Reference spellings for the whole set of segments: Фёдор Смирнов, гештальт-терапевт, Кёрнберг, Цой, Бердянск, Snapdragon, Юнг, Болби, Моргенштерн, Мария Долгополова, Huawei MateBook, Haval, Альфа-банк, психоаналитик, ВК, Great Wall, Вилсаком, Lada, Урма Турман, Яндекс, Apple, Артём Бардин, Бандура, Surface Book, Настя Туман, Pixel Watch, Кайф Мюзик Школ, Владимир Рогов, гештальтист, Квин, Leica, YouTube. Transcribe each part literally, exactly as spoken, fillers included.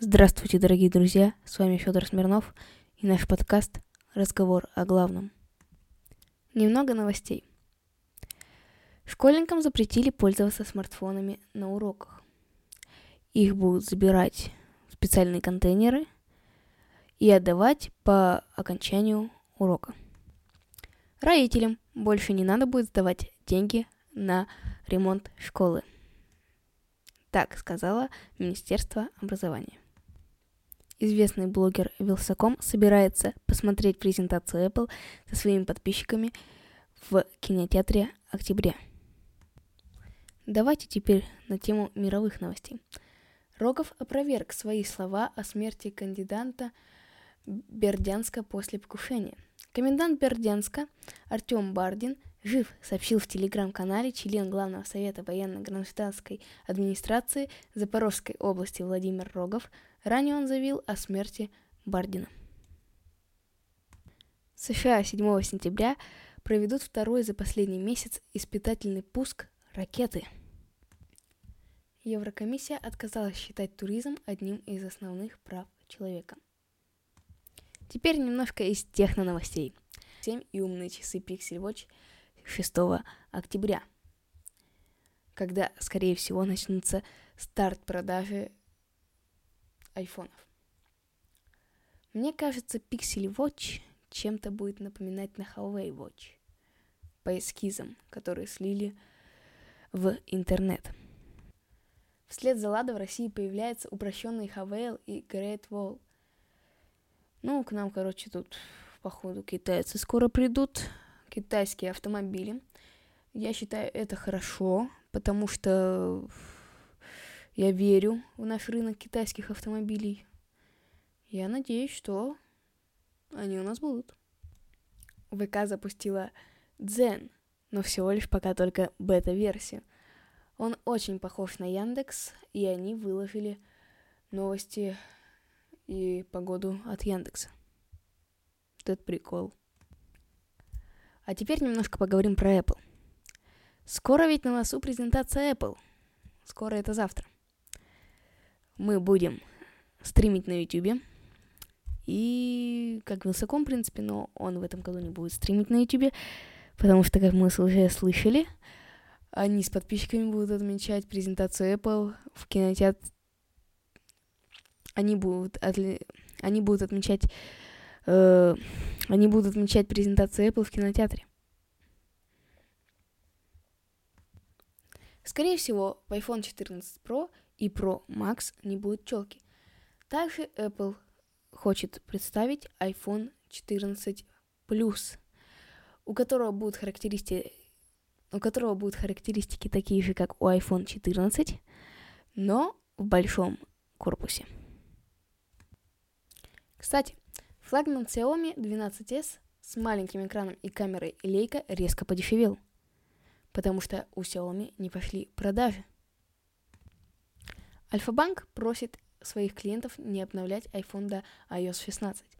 Здравствуйте, дорогие друзья, с вами Фёдор Смирнов и наш подкаст «Разговор о главном». Немного новостей. Школьникам запретили пользоваться смартфонами на уроках. Их будут забирать в специальные контейнеры и отдавать по окончанию урока. Родителям больше не надо будет сдавать деньги на ремонт школы. Так сказала Министерство образования. Известный блогер Вилсаком собирается посмотреть презентацию Apple со своими подписчиками в кинотеатре «Октября». Давайте теперь на тему мировых новостей. Рогов опроверг свои слова о смерти коменданта Бердянска после покушения. Комендант Бердянска Артём Бардин жив, сообщил в телеграм-канале член Главного совета военно-гражданской администрации Запорожской области Владимир Рогов. Ранее он заявил о смерти Бардина. США седьмого сентября проведут второй за последний месяц испытательный пуск ракеты. Еврокомиссия отказалась считать туризм одним из основных прав человека. Теперь немножко из техно-новостей. семь и умные часы Pixel Watch шестого октября, когда, скорее всего, начнется старт продажи айфонов. Мне кажется, Pixel Watch чем-то будет напоминать на Huawei Watch по эскизам, которые слили в интернет. Вслед за Lada в России появляются упрощенные Haval и Great Wall. Ну, к нам, короче, тут, походу, китайцы скоро придут, китайские автомобили. Я считаю, это хорошо, потому что я верю в наш рынок китайских автомобилей. Я надеюсь, что они у нас будут. ВК запустила Дзен, но всего лишь пока только бета-версию. Он очень похож на Яндекс, и они выложили новости и погоду от Яндекса. Вот это прикол. А теперь немножко поговорим про Apple. Скоро ведь на носу презентация Apple. Скоро это завтра. Мы будем стримить на YouTube. И как Вилсаком, в принципе, но он в этом году не будет стримить на YouTube, потому что, как мы уже слышали, они с подписчиками будут отмечать презентацию Apple в кинотеатре. Они будут, отли... они будут отмечать э... они будут отмечать презентацию Apple в кинотеатре. Скорее всего, в iPhone четырнадцать Pro и Pro Max не будет челки. Также Apple хочет представить iPhone четырнадцать Plus, у которого будут характеристики, у которого будут характеристики такие же, как у iPhone четырнадцать, но в большом корпусе. Кстати, флагман Xiaomi двенадцать эс с маленьким экраном и камерой Leica резко подешевел, потому что у Xiaomi не пошли продажи. Альфа-банк просит своих клиентов не обновлять iPhone до ай о эс шестнадцать.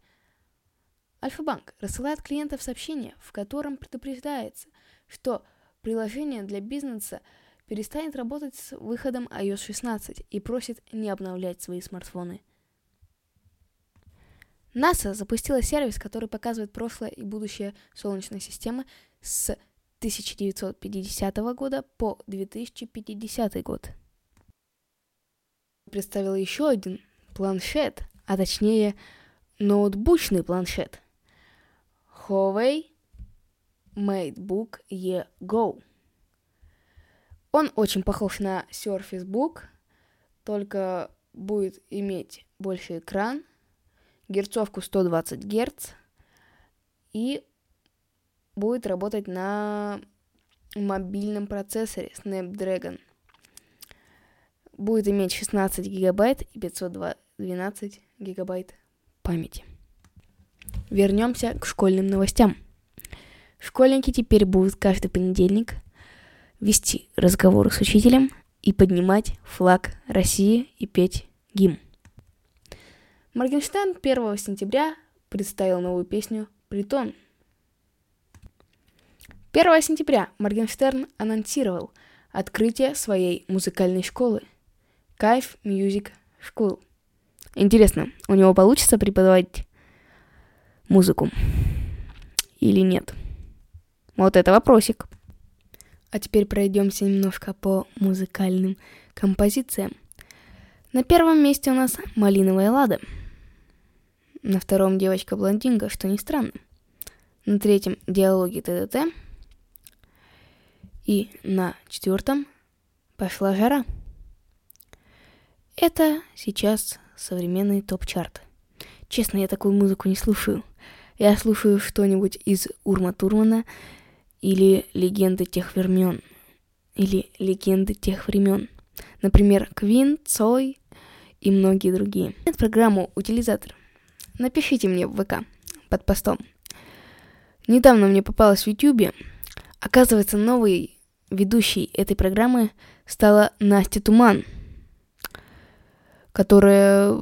Альфа-банк рассылает клиентам сообщение, в котором предупреждается, что приложение для бизнеса перестанет работать с выходом ай о эс шестнадцать и просит не обновлять свои смартфоны. NASA запустила сервис, который показывает прошлое и будущее Солнечной системы с тысяча девятьсот пятидесятого года по две тысячи пятидесятый год. Представила еще один планшет, а точнее ноутбучный планшет. Huawei MateBook и-Go. Он очень похож на Surface Book, только будет иметь больше экран, герцовку сто двадцать герц и будет работать на мобильном процессоре Snapdragon. Будет иметь шестнадцать гигабайт и пятьсот двенадцать гигабайт памяти. Вернемся к школьным новостям. Школьники теперь будут каждый понедельник вести разговоры с учителем и поднимать флаг России и петь гимн. Моргенштерн первого сентября представил новую песню «Притон». первого сентября Моргенштерн анонсировал открытие своей музыкальной школы «Кайф Мюзик Школ». Интересно, у него получится преподавать музыку или нет? Вот это вопросик. А теперь пройдемся немножко по музыкальным композициям. На первом месте у нас «Малиновая Лада». На втором «Девочка-блондинка», что не странно. На третьем «Диалоги ТТТ». И на четвертом «Пошла жара». Это сейчас современный топ-чарт. Честно, я такую музыку не слушаю. Я слушаю что-нибудь из Урма Турмана или «Легенды тех времен». Или «Легенды тех времен». Например, Квин, Цой и многие другие. Это программу «Утилизатор». Напишите мне в ВК под постом. Недавно мне попалось в Ютубе. Оказывается, новой ведущей этой программы стала Настя Туман, которая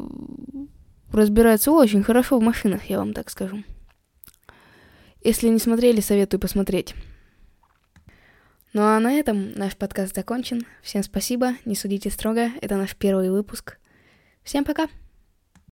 разбирается очень хорошо в машинах, я вам так скажу. Если не смотрели, советую посмотреть. Ну а на этом наш подкаст закончен. Всем спасибо, не судите строго, это наш первый выпуск. Всем пока!